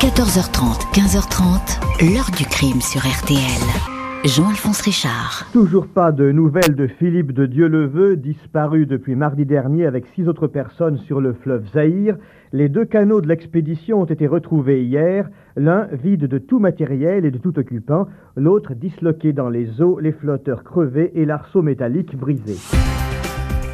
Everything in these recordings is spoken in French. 14h30, 15h30, l'heure du crime sur RTL. Jean-Alphonse Richard. Toujours pas de nouvelles de Philippe de Dieuleveult, disparu depuis mardi dernier avec 6 autres personnes sur le fleuve Zaïre. Les 2 canots de l'expédition ont été retrouvés hier, l'un vide de tout matériel et de tout occupant, l'autre disloqué dans les eaux, les flotteurs crevés et l'arceau métallique brisé.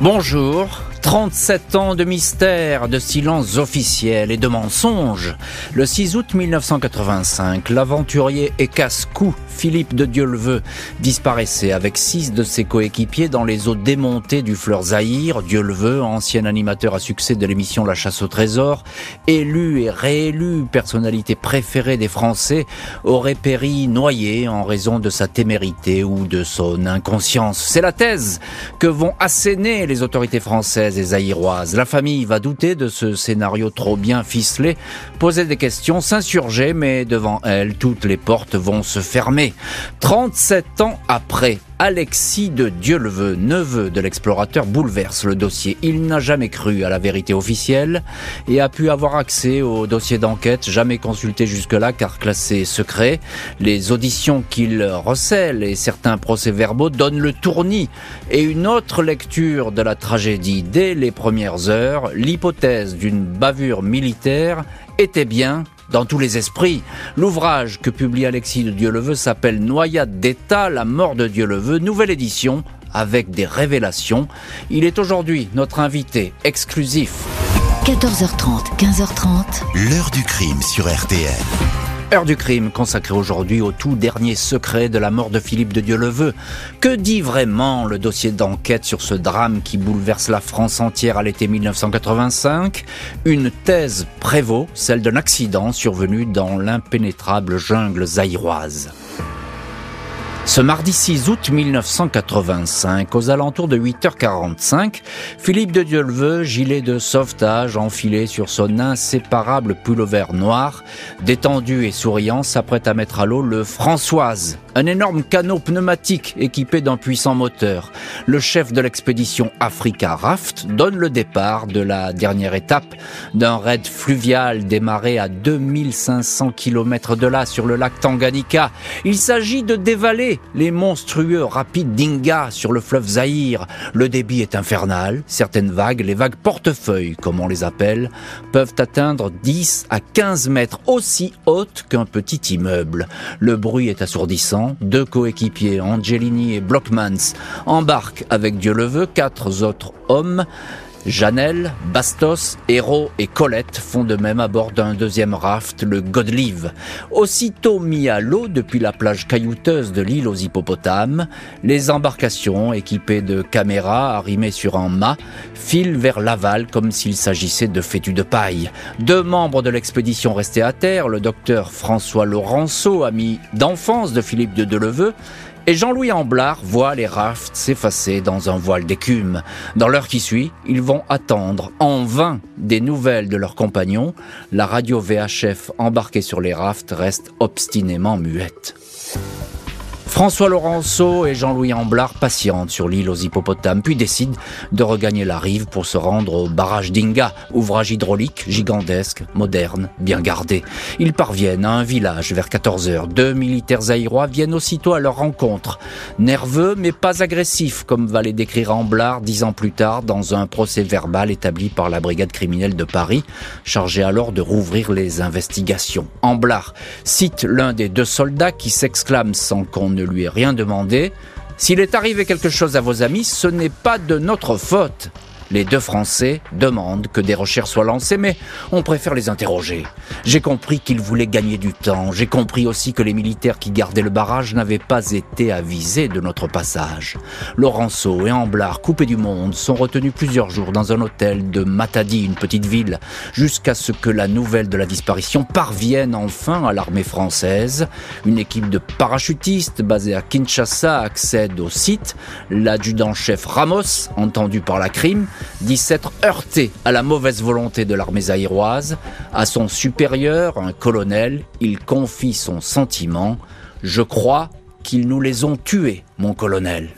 Bonjour, 37 ans de mystère, de silence officiel et de mensonges. Le 6 août 1985, l'aventurier et casse-cou Philippe de Dieuleveult disparaissait avec 6 de ses coéquipiers dans les eaux démontées du fleuve Zaïre. Dieuleveult, ancien animateur à succès de l'émission La Chasse au Trésor, élu et réélu, personnalité préférée des Français, aurait péri noyé en raison de sa témérité ou de son inconscience. C'est la thèse que vont asséner les autorités françaises et zaïroises. La famille va douter de ce scénario trop bien ficelé, poser des questions, s'insurger, mais devant elle, toutes les portes vont se fermer. 37 ans après, Alexis de Dieuleveult, neveu de l'explorateur, bouleverse le dossier. Il n'a jamais cru à la vérité officielle et a pu avoir accès au dossier d'enquête, jamais consulté jusque-là car classé secret. Les auditions qu'il recèle et certains procès-verbaux donnent le tournis. Et une autre lecture de la tragédie dès les premières heures, l'hypothèse d'une bavure militaire était bien dans tous les esprits. L'ouvrage que publie Alexis de Dieuleveult s'appelle Noyade d'État, la mort de Dieuleveult, nouvelle édition avec des révélations. Il est aujourd'hui notre invité exclusif. 14h30, 15h30. L'heure du crime sur RTL. Heure du crime consacrée aujourd'hui au tout dernier secret de la mort de Philippe de Dieuleveult. Que dit vraiment le dossier d'enquête sur ce drame qui bouleverse la France entière à l'été 1985 ? Une thèse prévaut, celle d'un accident survenu dans l'impénétrable jungle zaïroise. Ce mardi 6 août 1985, aux alentours de 8h45, Philippe de Dieuleveult, gilet de sauvetage enfilé sur son inséparable pullover noir, détendu et souriant, s'apprête à mettre à l'eau le Françoise, un énorme canot pneumatique équipé d'un puissant moteur. Le chef de l'expédition Africa Raft donne le départ de la dernière étape d'un raid fluvial démarré à 2500 km de là, sur le lac Tanganyika. Il s'agit de dévaler les monstrueux rapides d'Inga sur le fleuve Zaïre. Le débit est infernal. Certaines vagues, les vagues portefeuille comme on les appelle, peuvent atteindre 10 à 15 mètres, aussi hautes qu'un petit immeuble. Le bruit est assourdissant. 2 coéquipiers, Angelini et Blockmans, embarquent avec Dieuleveult. 4 autres hommes, Janelle, Bastos, Héro et Colette, font de même à bord d'un deuxième raft, le Godelive. Aussitôt mis à l'eau depuis la plage caillouteuse de l'île aux hippopotames, les embarcations, équipées de caméras arrimées sur un mât, filent vers l'aval comme s'il s'agissait de fétus de paille. 2 membres de l'expédition restés à terre, le docteur François Laurenceau, ami d'enfance de Philippe de Dieuleveult, et Jean-Louis Amblard, voit les rafts s'effacer dans un voile d'écume. Dans l'heure qui suit, ils vont attendre en vain des nouvelles de leurs compagnons. La radio VHF embarquée sur les rafts reste obstinément muette. François Laurenceau et Jean-Louis Amblard patientent sur l'île aux hippopotames, puis décident de regagner la rive pour se rendre au barrage d'Inga, ouvrage hydraulique gigantesque, moderne, bien gardé. Ils parviennent à un village vers 14h. 2 militaires zaïrois viennent aussitôt à leur rencontre. Nerveux, mais pas agressifs, comme va les décrire Amblard 10 ans plus tard dans un procès verbal établi par la Brigade criminelle de Paris, chargée alors de rouvrir les investigations. Amblard cite l'un des 2 soldats qui s'exclame sans qu'on ne lui ai rien demandé. S'il est arrivé quelque chose à vos amis, ce n'est pas de notre faute. Les 2 Français demandent que des recherches soient lancées, mais on préfère les interroger. J'ai compris qu'ils voulaient gagner du temps. J'ai compris aussi que les militaires qui gardaient le barrage n'avaient pas été avisés de notre passage. Laurenceau et Amblard, coupés du monde, sont retenus plusieurs jours dans un hôtel de Matadi, une petite ville, jusqu'à ce que la nouvelle de la disparition parvienne enfin à l'armée française. Une équipe de parachutistes basée à Kinshasa accède au site. L'adjudant-chef Ramos, entendu par la crime, dit s'être heurté à la mauvaise volonté de l'armée zaïroise. À son supérieur, un colonel, il confie son sentiment. « Je crois qu'ils nous les ont tués, mon colonel ».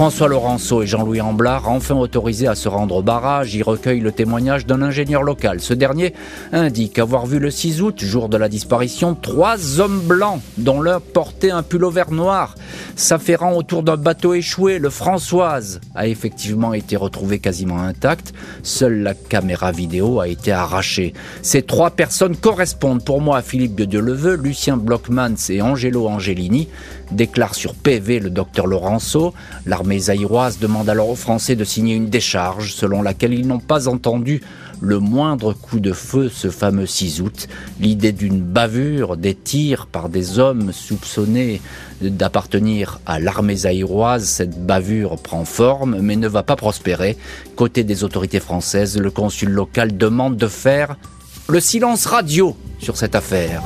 François Laurenceau et Jean-Louis Amblard, enfin autorisés à se rendre au barrage, y recueillent le témoignage d'un ingénieur local. Ce dernier indique avoir vu le 6 août, jour de la disparition, 3 hommes blancs, dont l'un portait un pullover noir, s'affairant autour d'un bateau échoué. Le Françoise a effectivement été retrouvé quasiment intact. Seule la caméra vidéo a été arrachée. Ces 3 personnes correspondent pour moi à Philippe de Dieuleveult, Lucien Blockmans et Angelo Angelini, déclare sur PV le docteur Laurenceau. L'armée zaïroise demande alors aux Français de signer une décharge selon laquelle ils n'ont pas entendu le moindre coup de feu ce fameux 6 août. L'idée d'une bavure, des tirs par des hommes soupçonnés d'appartenir à l'armée zaïroise, cette bavure prend forme mais ne va pas prospérer. Côté des autorités françaises, le consul local demande de faire le silence radio sur cette affaire.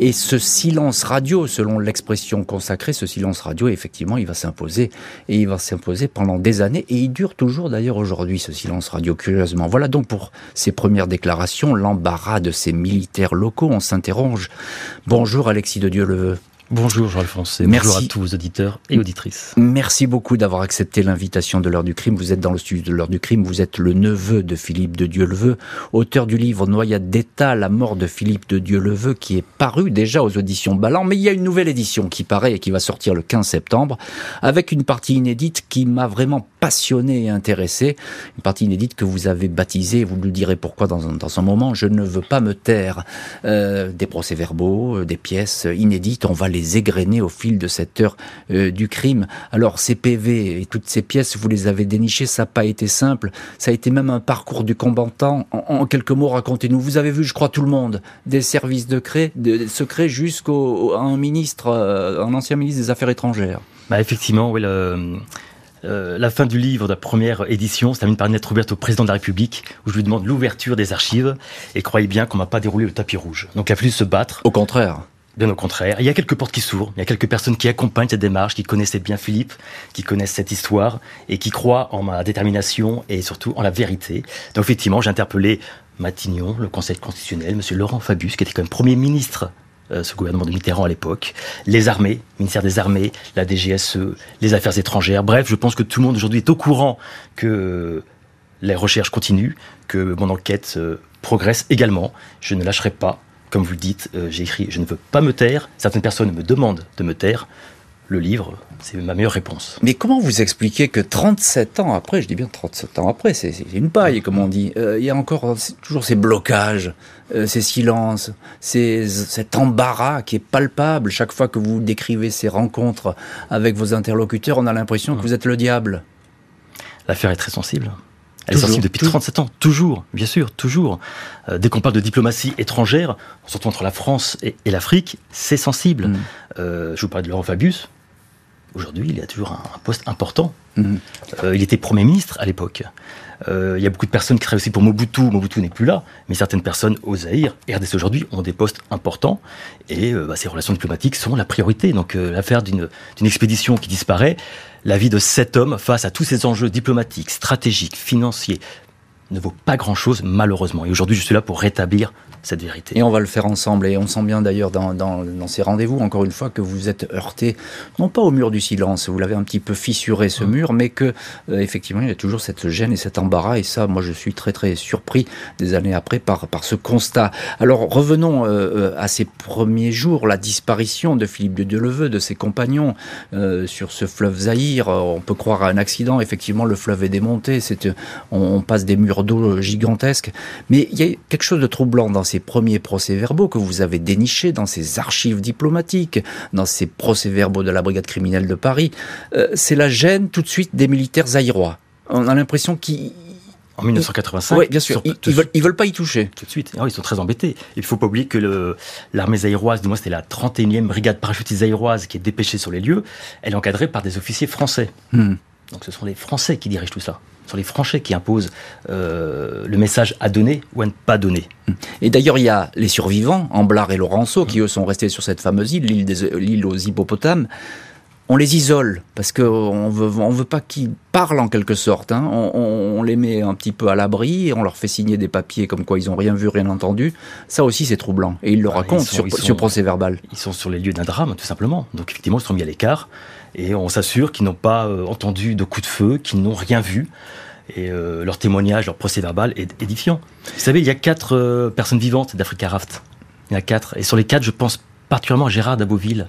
Et ce silence radio, selon l'expression consacrée, ce silence radio, effectivement, il va s'imposer. Et il va s'imposer pendant des années. Et il dure toujours, d'ailleurs, aujourd'hui, ce silence radio, curieusement. Voilà donc pour ces premières déclarations, l'embarras de ces militaires locaux. On s'interroge. Bonjour Alexis de Dieuleveult. Bonjour Jean-Alphonse et bonjour à tous vos auditeurs et auditrices. Merci beaucoup d'avoir accepté l'invitation de l'heure du crime. Vous êtes dans le studio de l'heure du crime, vous êtes le neveu de Philippe de Dieuleveult, auteur du livre Noyade d'État, la mort de Philippe de Dieuleveult, qui est paru déjà aux auditions Balland, mais il y a une nouvelle édition qui paraît et qui va sortir le 15 septembre, avec une partie inédite qui m'a vraiment passionné et intéressé, une partie inédite que vous avez baptisée, vous nous direz pourquoi dans un moment, je ne veux pas me taire, des procès-verbaux, des pièces inédites, on va les égrenés au fil de cette heure du crime. Alors ces PV et toutes ces pièces, vous les avez dénichées, ça n'a pas été simple, ça a été même un parcours du combattant. En quelques mots, racontez-nous. Vous avez vu, je crois, tout le monde, des services de secrets jusqu'à un ministre, un ancien ministre des Affaires étrangères. Bah effectivement, oui, la fin du livre de la première édition se termine par une lettre ouverte au président de la République où je lui demande l'ouverture des archives et croyez bien qu'on ne m'a pas déroulé le tapis rouge. Donc il a fallu se battre. Au contraire. Bien au contraire, il y a quelques portes qui s'ouvrent, il y a quelques personnes qui accompagnent cette démarche, qui connaissaient bien Philippe, qui connaissent cette histoire et qui croient en ma détermination et surtout en la vérité. Donc effectivement, j'ai interpellé Matignon, le Conseil constitutionnel, monsieur Laurent Fabius, qui était quand même Premier ministre sous le gouvernement de Mitterrand à l'époque, les armées, le ministère des Armées, la DGSE, les affaires étrangères. Bref, je pense que tout le monde aujourd'hui est au courant que les recherches continuent, que mon enquête progresse également. Je ne lâcherai pas. Comme vous le dites, j'ai écrit « Je ne veux pas me taire ». Certaines personnes me demandent de me taire. Le livre, c'est ma meilleure réponse. Mais comment vous expliquez que 37 ans après, je dis bien 37 ans après, c'est une paille, comme on dit, il y a encore toujours ces blocages, ces silences, cet embarras qui est palpable. Chaque fois que vous décrivez ces rencontres avec vos interlocuteurs, on a l'impression que vous êtes le diable. L'affaire est très sensible. Elle est sensible depuis 37 ans, toujours, bien sûr, toujours. Dès qu'on parle de diplomatie étrangère, surtout entre la France et l'Afrique, c'est sensible. Je vous parlais de Laurent Fabius. Aujourd'hui, il a toujours un poste important. Il était Premier ministre à l'époque. Il y a beaucoup de personnes qui travaillent aussi pour Mobutu. Mobutu n'est plus là, mais certaines personnes au Zaïre, RDC aujourd'hui, ont des postes importants. Et ces relations diplomatiques sont la priorité. Donc l'affaire d'une expédition qui disparaît, la vie de 7 hommes face à tous ces enjeux diplomatiques, stratégiques, financiers, ne vaut pas grand-chose, malheureusement. Et aujourd'hui, je suis là pour rétablir cette vérité. Et on va le faire ensemble. Et on sent bien, d'ailleurs, dans ces rendez-vous, encore une fois, que vous êtes heurté, non pas au mur du silence, vous l'avez un petit peu fissuré, ce mur, mais que, effectivement, il y a toujours cette gêne et cet embarras. Et ça, moi, je suis très, très surpris, des années après, par ce constat. Alors, revenons à ces premiers jours, la disparition de Philippe de Dieuleveult, de ses compagnons, sur ce fleuve Zaïre. On peut croire à un accident. Effectivement, le fleuve est démonté. On passe des murs d'eau gigantesque, mais il y a quelque chose de troublant dans ces premiers procès-verbaux que vous avez dénichés dans ces archives diplomatiques, dans ces procès-verbaux de la Brigade criminelle de Paris. C'est la gêne tout de suite des militaires zaïrois. On a l'impression qu'ils... En 1985, oui, bien sûr, ils veulent pas y toucher. Tout de suite, alors, ils sont très embêtés. Il faut pas oublier que l'armée zaïroise, du moins c'était la 31e brigade parachutiste zaïroise qui est dépêchée sur les lieux, elle est encadrée par des officiers français. Donc ce sont les Français qui dirigent tout ça. Ce sont les Français qui imposent le message à donner ou à ne pas donner. Et d'ailleurs, il y a les survivants, Amblard et Laurenceau, qui eux sont restés sur cette fameuse île, l'île aux hippopotames. On les isole, parce qu'on ne veut pas qu'ils parlent en quelque sorte. Hein. On les met un petit peu à l'abri, et on leur fait signer des papiers comme quoi ils n'ont rien vu, rien entendu. Ça aussi, c'est troublant. Et ils le racontent sur procès-verbal. Ils sont sur les lieux d'un drame, tout simplement. Donc effectivement, ils sont mis à l'écart. et on s'assure qu'ils n'ont pas entendu de coups de feu, qu'ils n'ont rien vu. Et leur témoignage, leur procès verbal est édifiant. Vous savez, il y a 4 personnes vivantes d'Africa Raft. Il y en a 4. Et sur les 4, je pense particulièrement à Gérard d'Aboville,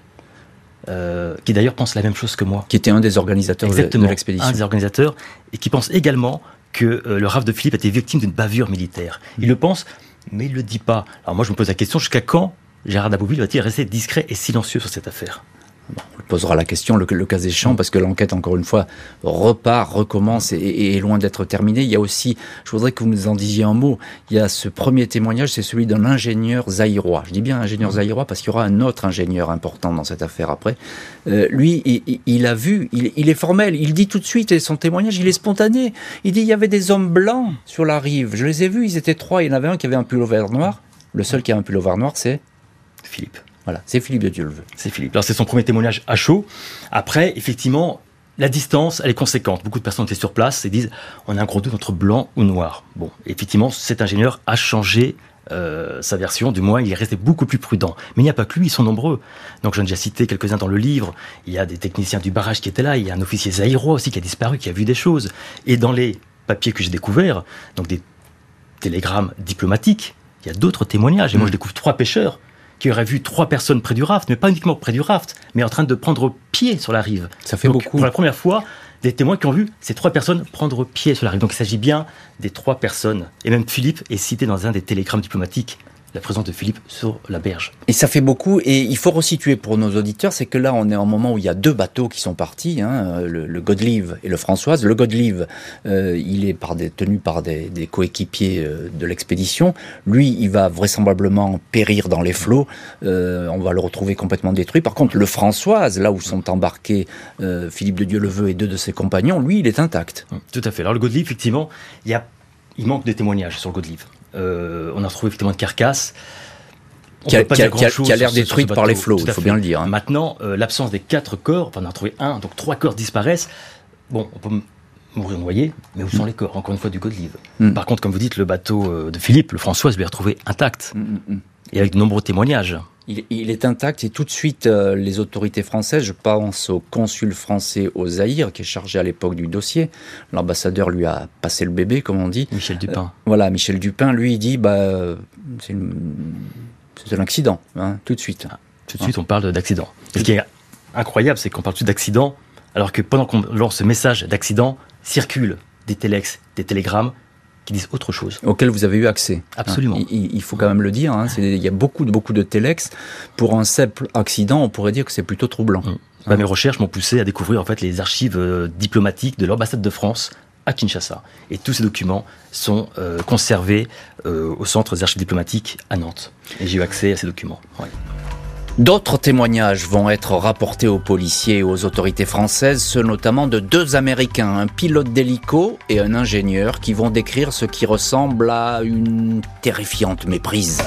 qui d'ailleurs pense la même chose que moi. Qui était un des organisateurs de l'expédition. Un des organisateurs, et qui pense également que le raft de Philippe était victime d'une bavure militaire. Il le pense, mais il ne le dit pas. Alors moi, je me pose la question, jusqu'à quand Gérard d'Aboville va-t-il rester discret et silencieux sur cette affaire ? On lui posera la question, le cas échéant, parce que l'enquête, encore une fois, repart, recommence et est loin d'être terminée. Il y a aussi, je voudrais que vous nous en disiez un mot, il y a ce premier témoignage, c'est celui d'un ingénieur zaïrois. Je dis bien ingénieur zaïrois parce qu'il y aura un autre ingénieur important dans cette affaire après. Lui, il a vu, il est formel, il dit tout de suite, et son témoignage, il est spontané. Il dit, il y avait des hommes blancs sur la rive, je les ai vus, ils étaient 3, il y en avait un qui avait un pull-over noir. Le seul qui a un pull-over noir, c'est Philippe. Voilà, c'est Philippe de Dieuleveult. C'est Philippe. Alors, c'est son premier témoignage à chaud. Après, effectivement, la distance, elle est conséquente. Beaucoup de personnes étaient sur place et disent « on a un gros doute entre blanc ou noir ». Bon, effectivement, cet ingénieur a changé sa version. Du moins, il est resté beaucoup plus prudent. Mais il n'y a pas que lui, ils sont nombreux. Donc, j'en ai déjà cité quelques-uns dans le livre. Il y a des techniciens du barrage qui étaient là. Il y a un officier zaïrois aussi qui a disparu, qui a vu des choses. Et dans les papiers que j'ai découverts, donc des télégrammes diplomatiques, il y a d'autres témoignages. Et moi, je découvre 3 pêcheurs qui aurait vu 3 personnes près du raft, mais pas uniquement près du raft, mais en train de prendre pied sur la rive. Ça fait beaucoup. Pour la première fois, des témoins qui ont vu ces 3 personnes prendre pied sur la rive. Donc il s'agit bien des 3 personnes. Et même Philippe est cité dans un des télégrammes diplomatiques, la présence de Philippe sur la berge. Et ça fait beaucoup, et il faut resituer pour nos auditeurs, c'est que là, on est en moment où il y a 2 bateaux qui sont partis, hein, le Godelive et le Françoise. Le Godelive, il est tenu par des coéquipiers de l'expédition. Lui, il va vraisemblablement périr dans les flots. On va le retrouver complètement détruit. Par contre, le Françoise, là où sont embarqués Philippe de Dieuleveult et 2 de ses compagnons, lui, il est intact. Tout à fait. Alors le Godelive, effectivement, il manque de témoignages sur le Godelive. On a retrouvé effectivement une carcasse qui a l'air détruite par les flots, il faut bien le dire. Hein. Maintenant, l'absence des 4 corps, enfin on a retrouvé 1, donc 3 corps disparaissent. Bon, on peut mourir noyé, mais où sont les corps, encore une fois, du Godelive. Par contre, comme vous dites, le bateau de Philippe, le François, je l'ai retrouvé intact, et avec de nombreux témoignages. Il est intact et tout de suite, les autorités françaises, je pense au consul français au Zaïre, qui est chargé à l'époque du dossier, l'ambassadeur lui a passé le bébé, comme on dit. Michel Dupin. Voilà, Michel Dupin, lui, il dit, c'est un accident, hein, tout de suite. Ah, tout de suite, on parle d'accident. Et ce qui est incroyable, c'est qu'on parle tout d'accident, alors que pendant qu'on lance ce message d'accident, circulent des téléx, des télégrammes, qui disent autre chose. Auquel vous avez eu accès. Absolument. Il faut quand même le dire, hein, il y a beaucoup de télex. Pour un simple accident, on pourrait dire que c'est plutôt troublant. Mes recherches m'ont poussé à découvrir en fait, les archives diplomatiques de l'ambassade de France à Kinshasa. Et tous ces documents sont conservés au centre des archives diplomatiques à Nantes. Et j'ai eu accès à ces documents. Ouais. D'autres témoignages vont être rapportés aux policiers et aux autorités françaises, ceux notamment de 2 Américains, un pilote d'hélico et un ingénieur, qui vont décrire ce qui ressemble à une terrifiante méprise.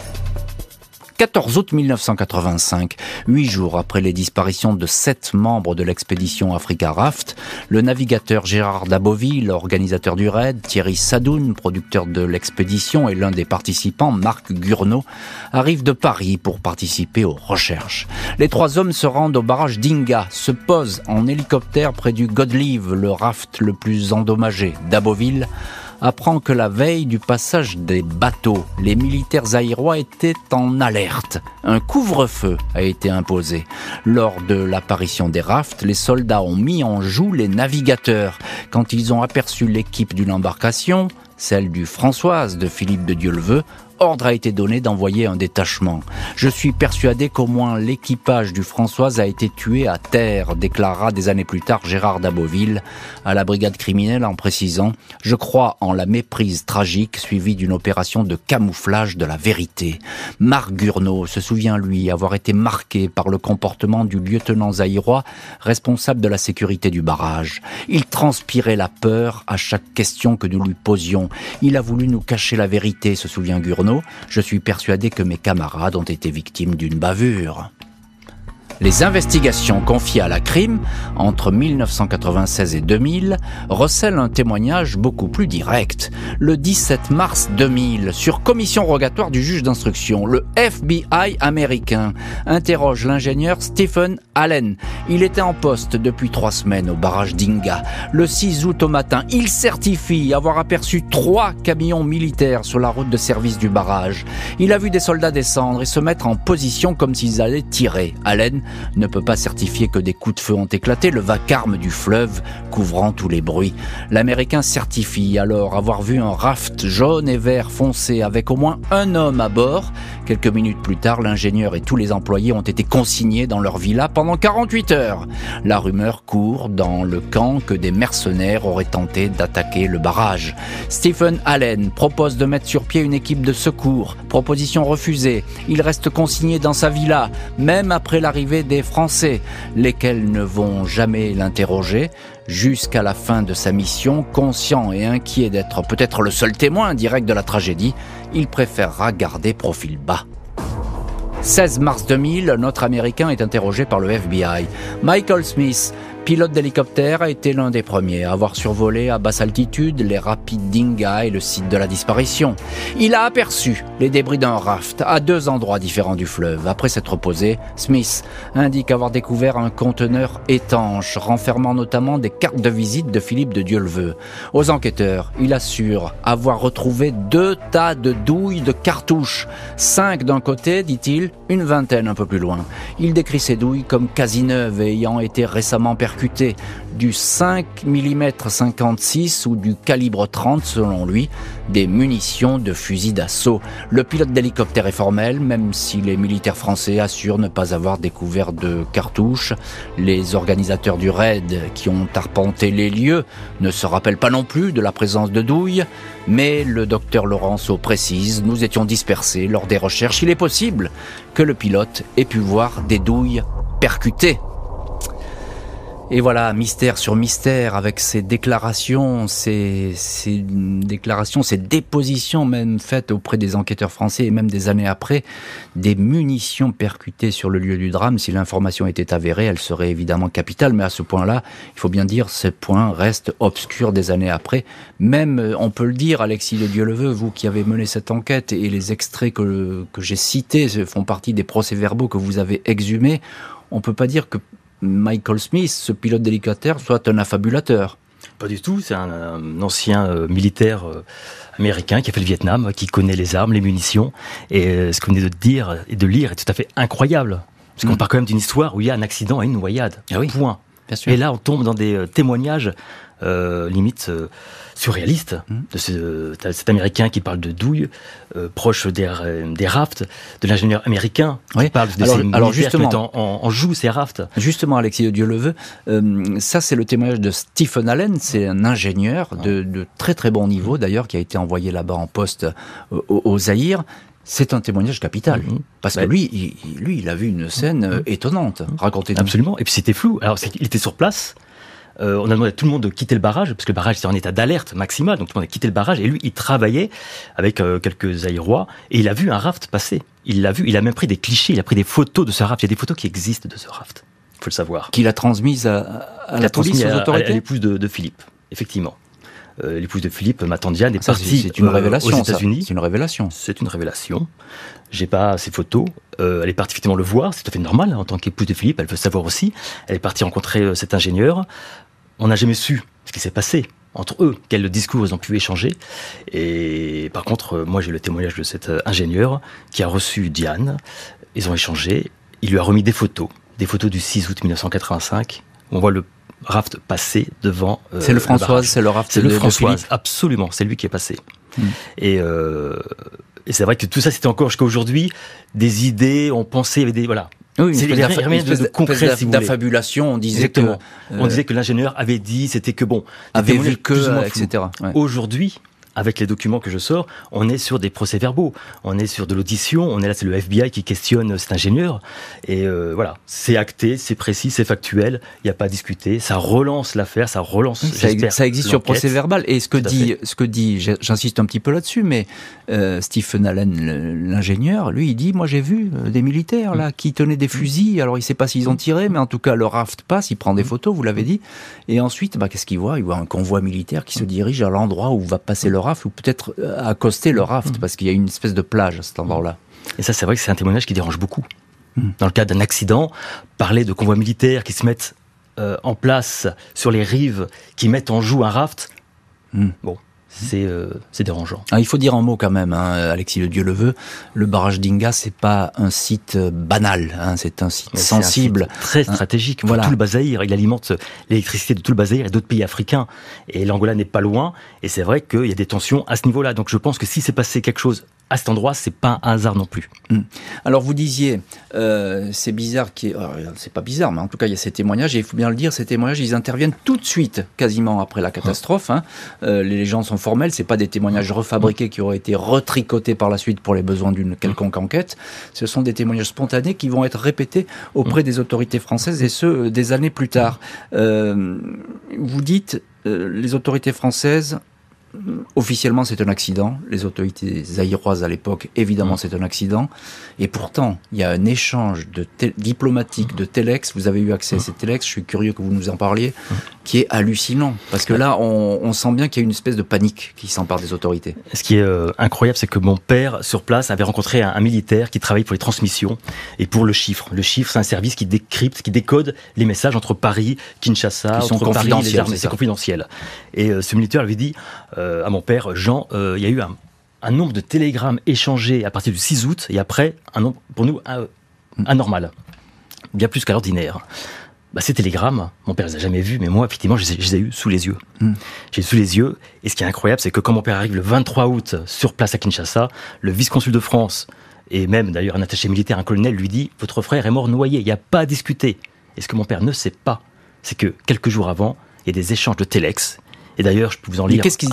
14 août 1985, 8 jours après les disparitions de 7 membres de l'expédition Africa Raft, le navigateur Gérard d'Aboville, organisateur du raid, Thierry Sadoun, producteur de l'expédition et l'un des participants, Marc Gournaud, arrivent de Paris pour participer aux recherches. Les 3 hommes se rendent au barrage d'Inga, se posent en hélicoptère près du Godelive, le raft le plus endommagé. D'Aboville apprend que la veille du passage des bateaux, les militaires zaïrois étaient en alerte. Un couvre-feu a été imposé. Lors de l'apparition des rafts, les soldats ont mis en joue les navigateurs. Quand ils ont aperçu l'équipe d'une embarcation, celle du Françoise de Philippe de Dieuleveult, ordre a été donné d'envoyer un détachement. « Je suis persuadé qu'au moins l'équipage du Françoise a été tué à terre », déclara des années plus tard Gérard d'Aboville à la brigade criminelle en précisant « Je crois en la méprise tragique suivie d'une opération de camouflage de la vérité. » Marc Gournaud se souvient, lui, avoir été marqué par le comportement du lieutenant zaïrois, responsable de la sécurité du barrage. Il transpirait la peur à chaque question que nous lui posions. Il a voulu nous cacher la vérité, se souvient Gournaud. « Je suis persuadé que mes camarades ont été victimes d'une bavure. » Les investigations confiées à la crime, entre 1996 et 2000, recèlent un témoignage beaucoup plus direct. Le 17 mars 2000, sur commission rogatoire du juge d'instruction, le FBI américain interroge l'ingénieur Stephen Allen. Il était en poste depuis 3 semaines au barrage d'Inga. Le 6 août au matin, il certifie avoir aperçu 3 camions militaires sur la route de service du barrage. Il a vu des soldats descendre et se mettre en position comme s'ils allaient tirer. Allen ne peut pas certifier que des coups de feu ont éclaté, le vacarme du fleuve couvrant tous les bruits. L'Américain certifie alors avoir vu un raft jaune et vert foncé avec au moins un homme à bord. Quelques minutes plus tard, l'ingénieur et tous les employés ont été consignés dans leur villa pendant 48 heures. La rumeur court dans le camp que des mercenaires auraient tenté d'attaquer le barrage. Stephen Allen propose de mettre sur pied une équipe de secours. Proposition refusée. Il reste consigné dans sa villa, même après l'arrivée des Français, lesquels ne vont jamais l'interroger. Jusqu'à la fin de sa mission, conscient et inquiet d'être peut-être le seul témoin direct de la tragédie, il préférera garder profil bas. 16 mars 2000, notre Américain est interrogé par le FBI. Michael Smith, pilote d'hélicoptère, a été l'un des premiers à avoir survolé à basse altitude les rapides d'Inga et le site de la disparition. Il a aperçu les débris d'un raft à 2 endroits différents du fleuve. Après s'être reposé, Smith indique avoir découvert un conteneur étanche, renfermant notamment des cartes de visite de Philippe de Dieuleveult. Aux enquêteurs, il assure avoir retrouvé 2 tas de douilles de cartouches. 5 d'un côté, dit-il, une vingtaine un peu plus loin. Il décrit ces douilles comme quasi neuves et ayant été récemment percutées. Du 5 mm 56 ou du calibre 30 selon lui, des munitions de fusil d'assaut. Le pilote d'hélicoptère est formel, même si les militaires français assurent ne pas avoir découvert de cartouches. Les organisateurs du raid qui ont arpenté les lieux ne se rappellent pas non plus de la présence de douilles, mais le docteur Laurenceau précise: nous étions dispersés lors des recherches, il est possible que le pilote ait pu voir des douilles percutées. Et voilà, mystère sur mystère, avec ces déclarations, ces dépositions même faites auprès des enquêteurs français et même des années après, des munitions percutées sur le lieu du drame. Si l'information était avérée, elle serait évidemment capitale, mais à ce point-là, il faut bien dire, ce point reste obscur des années après. Même, on peut le dire, Alexis de Dieuleveult, vous qui avez mené cette enquête, et les extraits que j'ai cités font partie des procès-verbaux que vous avez exhumés, on peut pas dire que Michael Smith, ce pilote d'hélicoptère, soit un affabulateur. Pas du tout, c'est un ancien militaire américain qui a fait le Vietnam, qui connaît les armes, les munitions, et ce qu'on est de dire et de lire est tout à fait incroyable, parce qu'on part quand même d'une histoire où il y a un accident et une noyade, point. Bien sûr. Et là on tombe dans des témoignages limite surréaliste de cet Américain qui parle de douille, proche des rafts, de l'ingénieur américain qui parle de ces militaires qui joue ces rafts. Justement, Alexis de Dieuleveult, ça c'est le témoignage de Stephen Allen, c'est un ingénieur de très très bon niveau d'ailleurs, qui a été envoyé là-bas en poste au Zaïre. C'est un témoignage capital, parce que lui, il a vu une scène étonnante, racontez-nous. Absolument, et puis c'était flou, alors il était sur place. On a demandé à tout le monde de quitter le barrage, parce que le barrage était en état d'alerte maximale, donc tout le monde a quitté le barrage, et lui, il travaillait avec quelques Zaïrois, et il a vu un raft passer. Il l'a vu, il a même pris des clichés, il a pris des photos de ce raft, il y a des photos qui existent de ce raft, il faut le savoir. Qu'il a transmise à la police, aux autorités ? À l'épouse de Philippe, effectivement. L'épouse de Philippe, Matandiane, est partie aux États-Unis. C'est une révélation. C'est une révélation. J'ai pas ses photos. Elle est partie effectivement le voir, c'est tout à fait normal. En tant qu'épouse de Philippe, elle veut savoir aussi. Elle est partie rencontrer cet ingénieur. On n'a jamais su ce qui s'est passé entre eux, quel discours ils ont pu échanger. Et par contre, moi j'ai le témoignage de cet ingénieur qui a reçu Diane. Ils ont échangé. Il lui a remis des photos du 6 août 1985. On voit le raft passé devant. C'est le Françoise, c'est le raft. C'est le Françoise, absolument. C'est lui qui est passé. Et c'est vrai que tout ça, c'était encore jusqu'à aujourd'hui des idées. On pensait, il y avait des une espèce d'affabulation. On disait que l'ingénieur avait dit, c'était que bon, avait vu que, etc. Ouais. Aujourd'hui, avec les documents que je sors, on est sur des procès-verbaux, on est sur de l'audition, on est là, c'est le FBI qui questionne cet ingénieur. Et voilà, c'est acté, c'est précis, c'est factuel, il n'y a pas à discuter, ça relance l'affaire, ça relance, j'espère, ça existe sur procès-verbal. Et ce que dit, j'insiste un petit peu là-dessus, mais Stephen Allen, l'ingénieur, lui, il dit, moi j'ai vu des militaires là qui tenaient des fusils, alors il ne sait pas s'ils ont tiré, mais en tout cas le raft passe, il prend des photos, vous l'avez dit, et ensuite, bah, qu'est-ce qu'il voit ? Il voit un convoi militaire qui se dirige à l'endroit où va passer le raft, ou peut-être accoster le raft, parce qu'il y a une espèce de plage à cet endroit-là. Et ça, c'est vrai que c'est un témoignage qui dérange beaucoup. Dans le cas d'un accident, parler de convois militaires qui se mettent en place sur les rives, qui mettent en joue un raft, bon... C'est dérangeant. Ah, il faut dire un mot quand même, hein, Alexis de Dieuleveult. Le barrage d'Inga, c'est pas un site banal, hein, c'est un site sensible, très stratégique. Voilà. Tout le Zaïre, il alimente l'électricité de tout le Zaïre et d'autres pays africains. Et l'Angola n'est pas loin. Et c'est vrai qu'il y a des tensions à ce niveau-là. Donc je pense que si s'est passé quelque chose à cet endroit, c'est pas un hasard non plus. Alors vous disiez, c'est bizarre qu'il y ait... Alors, c'est pas bizarre, mais en tout cas il y a ces témoignages, et il faut bien le dire, ces témoignages, ils interviennent tout de suite, quasiment après la catastrophe. Hein. Les légendes sont formelles, c'est pas des témoignages refabriqués qui auraient été retricotés par la suite pour les besoins d'une quelconque enquête. Ce sont des témoignages spontanés qui vont être répétés auprès des autorités françaises, et ce, des années plus tard. Vous dites, les autorités françaises... Officiellement, c'est un accident. Les autorités zaïroises à l'époque, évidemment, c'est un accident. Et pourtant, il y a un échange de diplomatique, de téléx. Vous avez eu accès à ces téléx. Je suis curieux que vous nous en parliez, qui est hallucinant. Parce que là, on sent bien qu'il y a une espèce de panique qui s'empare des autorités. Ce qui est incroyable, c'est que mon père, sur place, avait rencontré un militaire qui travaille pour les transmissions et pour le chiffre. Le chiffre, c'est un service qui décrypte, qui décode les messages entre Paris, Kinshasa, entre Paris et les armées. C'est confidentiel. Et ce militaire lui dit... à mon père, Jean, il y a eu un nombre de télégrammes échangés à partir du 6 août, et après, un nombre, pour nous, anormal. Bien plus qu'à l'ordinaire. Bah, ces télégrammes, mon père ne les a jamais vus, mais moi, effectivement, je les ai eus sous les yeux. J'ai eu sous les yeux, et ce qui est incroyable, c'est que quand mon père arrive le 23 août sur place à Kinshasa, le vice-consul de France, et même d'ailleurs un attaché militaire, un colonel, lui dit « Votre frère est mort noyé, il n'y a pas à discuter ». Et ce que mon père ne sait pas, c'est que quelques jours avant, il y a des échanges de téléx. Et d'ailleurs, je peux vous en lire un petit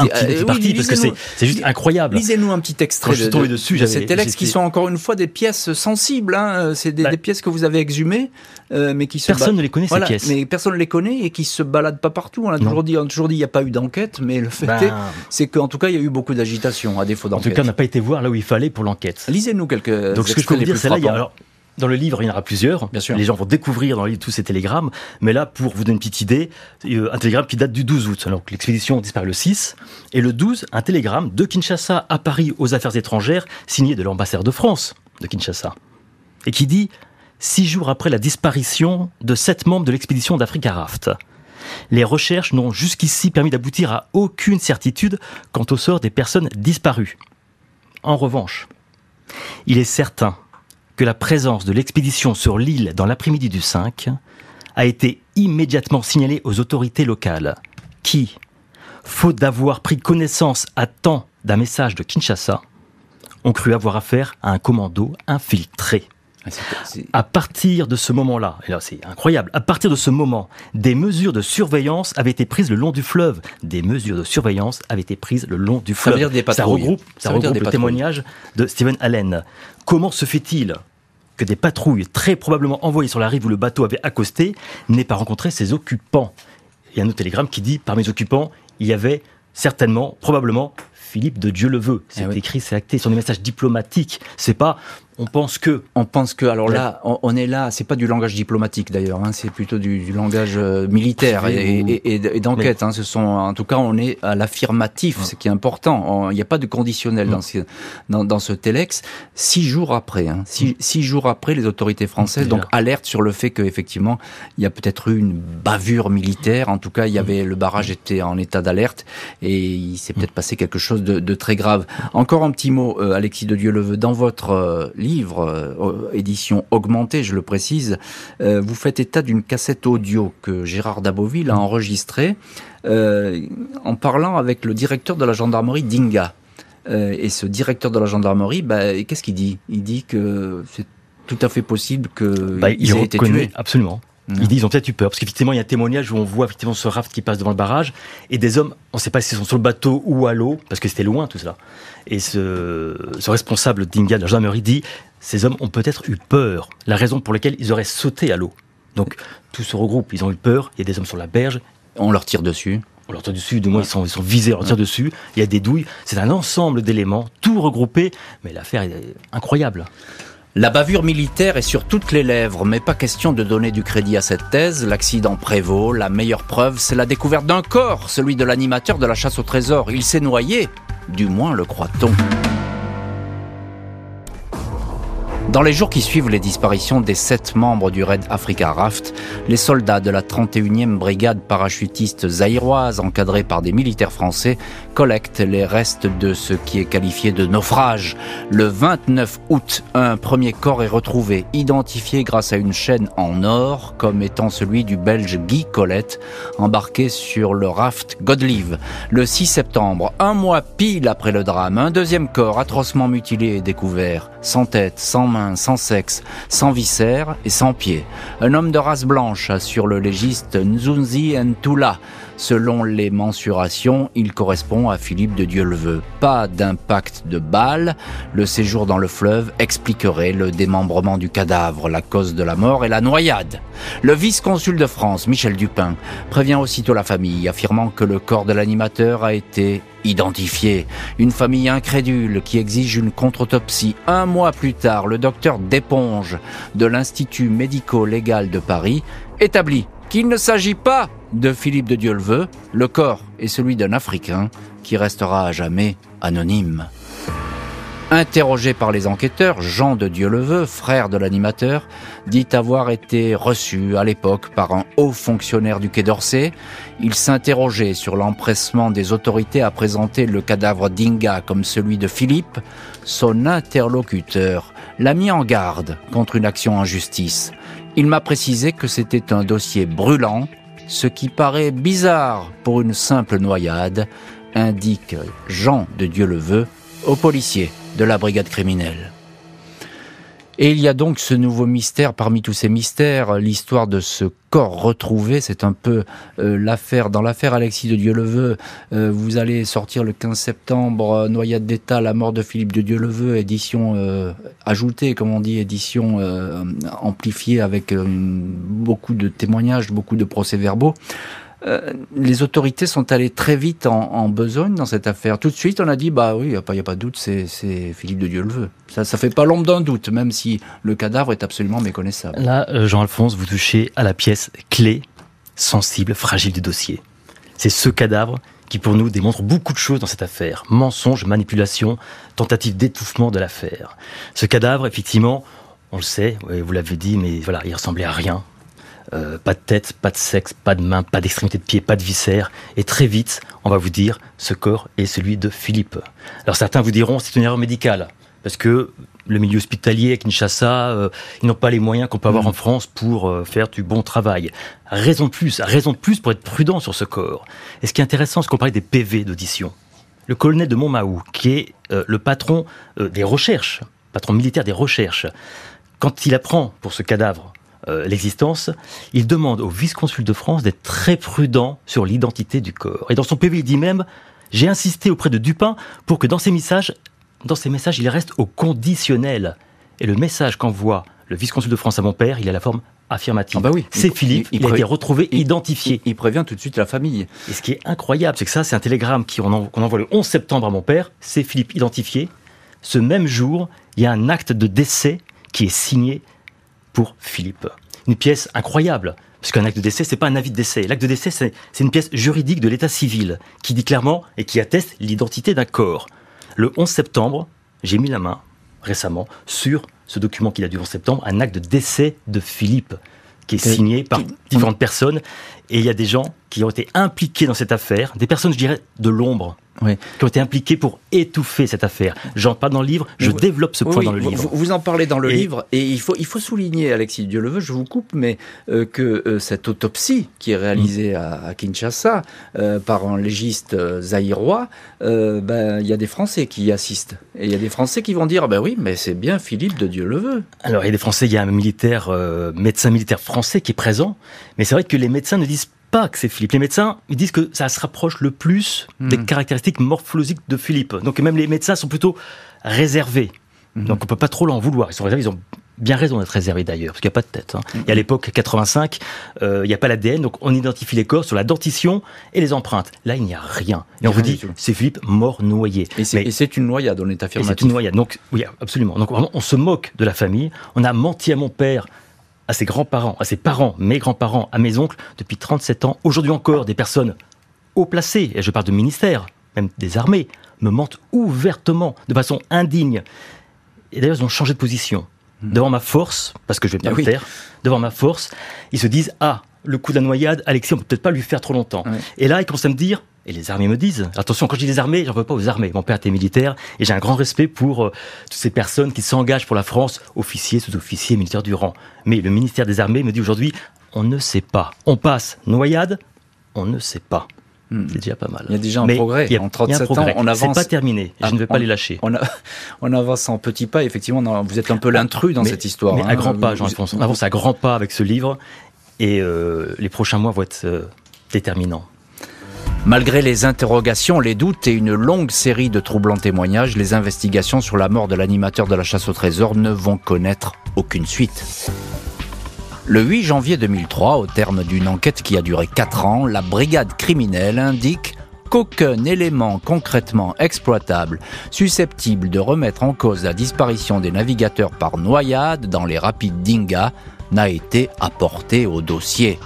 parti, parce que c'est juste incroyable. Lisez-nous un petit extrait. Quand je suis tombé dessus, j'avais... Ces textes qui sont encore une fois des pièces sensibles, hein, c'est des pièces que vous avez exhumées, mais qui se... Personne ne les connaît, ces pièces. Mais personne ne les connaît et qui se baladent pas partout. On a toujours dit, il n'y a pas eu d'enquête, mais le fait c'est qu'en tout cas, il y a eu beaucoup d'agitation, à défaut d'enquête. En tout cas, on n'a pas été voir là où il fallait pour l'enquête. Lisez-nous quelques... Donc ce que je peux vous dire, c'est là, il y a... Alors, dans le livre, il y en aura plusieurs. Bien sûr. Les gens vont découvrir dans le livre tous ces télégrammes. Mais là, pour vous donner une petite idée, un télégramme qui date du 12 août. Donc, l'expédition disparaît le 6. Et le 12, un télégramme de Kinshasa à Paris aux affaires étrangères, signé de l'ambassadeur de France de Kinshasa. Et qui dit, 6 jours après la disparition de 7 membres de l'expédition d'Africa Raft, les recherches n'ont jusqu'ici permis d'aboutir à aucune certitude quant au sort des personnes disparues. En revanche, il est certain que la présence de l'expédition sur l'île dans l'après-midi du 5 a été immédiatement signalée aux autorités locales qui, faute d'avoir pris connaissance à temps d'un message de Kinshasa, ont cru avoir affaire à un commando infiltré. À partir de ce moment-là, et là c'est incroyable, à partir de ce moment, des mesures de surveillance avaient été prises le long du fleuve. Ça veut dire des patrouilles. Ça regroupe le témoignage de Stephen Allen. Comment se fait-il que des patrouilles, très probablement envoyées sur la rive où le bateau avait accosté, n'aient pas rencontré ses occupants ? Il y a un autre télégramme qui dit, parmi les occupants, il y avait certainement, probablement, Philippe de Dieuleveult. C'est écrit, c'est acté, ce sont des messages diplomatiques. C'est pas... On pense que. Alors là, on est là. C'est pas du langage diplomatique d'ailleurs. Hein, c'est plutôt du langage militaire et d'enquête. Hein, en tout cas, on est à l'affirmatif, ce qui est important. Il n'y a pas de conditionnel dans ce téléx. 6 jours après, les autorités françaises donc alertent sur le fait que effectivement, il y a peut-être eu une bavure militaire. En tout cas, il y avait le barrage était en état d'alerte et il s'est peut-être passé quelque chose de très grave. Encore un petit mot, Alexis de Dieuleveult, dans votre livre, édition augmentée, je le précise, vous faites état d'une cassette audio que Gérard d'Aboville a enregistrée en parlant avec le directeur de la gendarmerie d'Inga. Et ce directeur de la gendarmerie, qu'est-ce qu'il dit ? Il dit que c'est tout à fait possible qu'il ait été tué. Absolument. Ils disent, ils ont peut-être eu peur. Parce qu'effectivement, il y a un témoignage où on voit effectivement ce raft qui passe devant le barrage et des hommes, on ne sait pas s'ils sont sur le bateau ou à l'eau, parce que c'était loin tout cela. Et ce responsable d'Inga de la gendarmerie dit, ces hommes ont peut-être eu peur, la raison pour laquelle ils auraient sauté à l'eau. Donc, tout se regroupe, ils ont eu peur, il y a des hommes sur la berge. On leur tire dessus. On leur tire dessus, de moins ils sont visés, on leur tire dessus, il y a des douilles. C'est un ensemble d'éléments, tout regroupé, mais l'affaire est incroyable. La bavure militaire est sur toutes les lèvres, mais pas question de donner du crédit à cette thèse. L'accident prévaut, la meilleure preuve, c'est la découverte d'un corps, celui de l'animateur de la chasse au trésor. Il s'est noyé, du moins le croit-on. Dans les jours qui suivent les disparitions des 7 membres du raid Africa Raft, les soldats de la 31e brigade parachutiste zaïroise, encadrés par des militaires français, collectent les restes de ce qui est qualifié de naufrage. Le 29 août, un premier corps est retrouvé, identifié grâce à une chaîne en or, comme étant celui du Belge Guy Colette, embarqué sur le raft Godelive. Le 6 septembre, un mois pile après le drame, un deuxième corps atrocement mutilé est découvert, sans tête, sans main, sans sexe, sans viscères et sans pieds. Un homme de race blanche assure le légiste Nzunzi Ntula. Selon les mensurations, il correspond à Philippe de Dieuleveult. Pas d'impact de balle. Le séjour dans le fleuve expliquerait le démembrement du cadavre. La cause de la mort est la noyade. Le vice-consul de France, Michel Dupin, prévient aussitôt la famille, affirmant que le corps de l'animateur a été identifié. Une famille incrédule qui exige une contre-autopsie. Un mois plus tard, le docteur Desponges de l'Institut médico-légal de Paris établit qu'il ne s'agit pas de Philippe de Dieuleveult. Le corps est celui d'un Africain qui restera à jamais anonyme. Interrogé par les enquêteurs, Jean de Dieuleveult, frère de l'animateur, dit avoir été reçu à l'époque par un haut fonctionnaire du Quai d'Orsay. Il s'interrogeait sur l'empressement des autorités à présenter le cadavre d'Inga comme celui de Philippe. Son interlocuteur l'a mis en garde contre une action en justice. Il m'a précisé que c'était un dossier brûlant, ce qui paraît bizarre pour une simple noyade, indique Jean de Dieuleveult aux policiers de la brigade criminelle. Et il y a donc ce nouveau mystère parmi tous ces mystères, l'histoire de ce corps retrouvé, c'est un peu l'affaire. Dans l'affaire Alexis de Dieuleveult, vous allez sortir le 15 septembre, Noyade d'État, la mort de Philippe de Dieuleveult, édition ajoutée, comme on dit, édition amplifiée avec beaucoup de témoignages, beaucoup de procès-verbaux. Les autorités sont allées très vite en besogne dans cette affaire. Tout de suite, on a dit, bah oui, il n'y a pas de doute, c'est Philippe de Dieuleveult. Ça fait pas l'ombre d'un doute, même si le cadavre est absolument méconnaissable. Là, Jean-Alphonse, vous touchez à la pièce clé, sensible, fragile du dossier. C'est ce cadavre qui, pour nous, démontre beaucoup de choses dans cette affaire. Mensonges, manipulations, tentatives d'étouffement de l'affaire. Ce cadavre, effectivement, on le sait, vous l'avez dit, mais voilà, il ressemblait à rien. Pas de tête, pas de sexe, pas de main, pas d'extrémité de pied, pas de viscères. Et très vite, on va vous dire, ce corps est celui de Philippe. Alors certains vous diront, c'est une erreur médicale, parce que le milieu hospitalier, Kinshasa, ils n'ont pas les moyens qu'on peut avoir en France pour faire du bon travail. Raison de plus pour être prudent sur ce corps. Et ce qui est intéressant, c'est qu'on parlait des PV d'audition. Le colonel de Montmahou, qui est le patron des recherches, patron militaire des recherches, quand il apprend pour ce cadavre l'existence, il demande au vice-consul de France d'être très prudent sur l'identité du corps. Et dans son PV, il dit même « J'ai insisté auprès de Dupin pour que dans ses messages, il reste au conditionnel. » Et le message qu'envoie le vice-consul de France à mon père, il a la forme affirmative. Ah bah oui, c'est Philippe, il a été retrouvé, identifié. Il prévient tout de suite la famille. Et ce qui est incroyable, c'est que ça, c'est un télégramme qu'on envoie le 11 septembre à mon père. C'est Philippe, identifié. Ce même jour, il y a un acte de décès qui est signé pour Philippe. Une pièce incroyable, parce qu'un acte de décès, c'est pas un avis de décès. L'acte de décès, c'est une pièce juridique de l'état civil, qui dit clairement et qui atteste l'identité d'un corps. Le 11 septembre, j'ai mis la main, récemment, sur ce document qu'il a du 11 septembre, un acte de décès de Philippe, qui est signé par différentes personnes, et il y a des gens qui ont été impliqués dans cette affaire, des personnes, je dirais, de l'ombre, oui, qui ont été impliqués pour étouffer cette affaire. J'en parle dans le livre, je développe ce point dans le livre. Vous en parlez dans le livre, et il faut souligner, Alexis de Dieuleveult, je vous coupe, mais que cette autopsie qui est réalisée à Kinshasa par un légiste zaïrois, il y a des Français qui y assistent. Et il y a des Français qui vont dire, oui, mais c'est bien Philippe de Dieuleveult. Alors, il y a des Français, il y a un militaire, médecin militaire français qui est présent, mais c'est vrai que les médecins ne disent pas que c'est Philippe. Les médecins, ils disent que ça se rapproche le plus des caractéristiques morphologiques de Philippe. Donc même les médecins sont plutôt réservés. Donc on ne peut pas trop l'en vouloir. Ils sont réservés, ils ont bien raison d'être réservés d'ailleurs, parce qu'il n'y a pas de tête. Et à l'époque, 85, il n'y a pas l'ADN, donc on identifie les corps sur la dentition et les empreintes. Là, il n'y a rien. Et on vous dit, c'est Philippe mort noyé. Mais c'est une noyade, on est affirmatif. C'est une noyade, donc oui, absolument. Donc vraiment, on se moque de la famille. On a menti à mon père, à ses grands-parents, à ses parents, mes grands-parents, à mes oncles, depuis 37 ans. Aujourd'hui encore, des personnes haut placées, et je parle de ministères, même des armées, me mentent ouvertement, de façon indigne. Et d'ailleurs, ils ont changé de position. Devant ma force, parce que je vais bien le faire, devant ma force, ils se disent « Ah, le coup de la noyade, Alexis, on peut peut-être pas lui faire trop longtemps. Ouais. » Et là, ils commencent à me dire, et les armées me disent, attention, quand je dis les armées, j'en veux pas aux armées. Mon père était militaire, et j'ai un grand respect pour toutes ces personnes qui s'engagent pour la France, officiers, sous-officiers, militaires du rang. Mais le ministère des Armées me dit aujourd'hui, on ne sait pas. On passe noyade, on ne sait pas. C'est déjà pas mal. Il y a déjà un progrès. En 37 ans, on avance. C'est pas terminé. Je ne vais pas les lâcher. On avance en petits pas. Effectivement, vous êtes un peu l'intrus dans cette histoire. Mais à grands pas, Jean-Alphonse. On avance à grands pas avec ce livre. Et les prochains mois vont être déterminants. Malgré les interrogations, les doutes et une longue série de troublants témoignages, les investigations sur la mort de l'animateur de la chasse au trésor ne vont connaître aucune suite. Le 8 janvier 2003, au terme d'une enquête qui a duré 4 ans, la brigade criminelle indique qu'aucun élément concrètement exploitable susceptible de remettre en cause la disparition des navigateurs par noyade dans les rapides d'Inga n'a été apporté au dossier.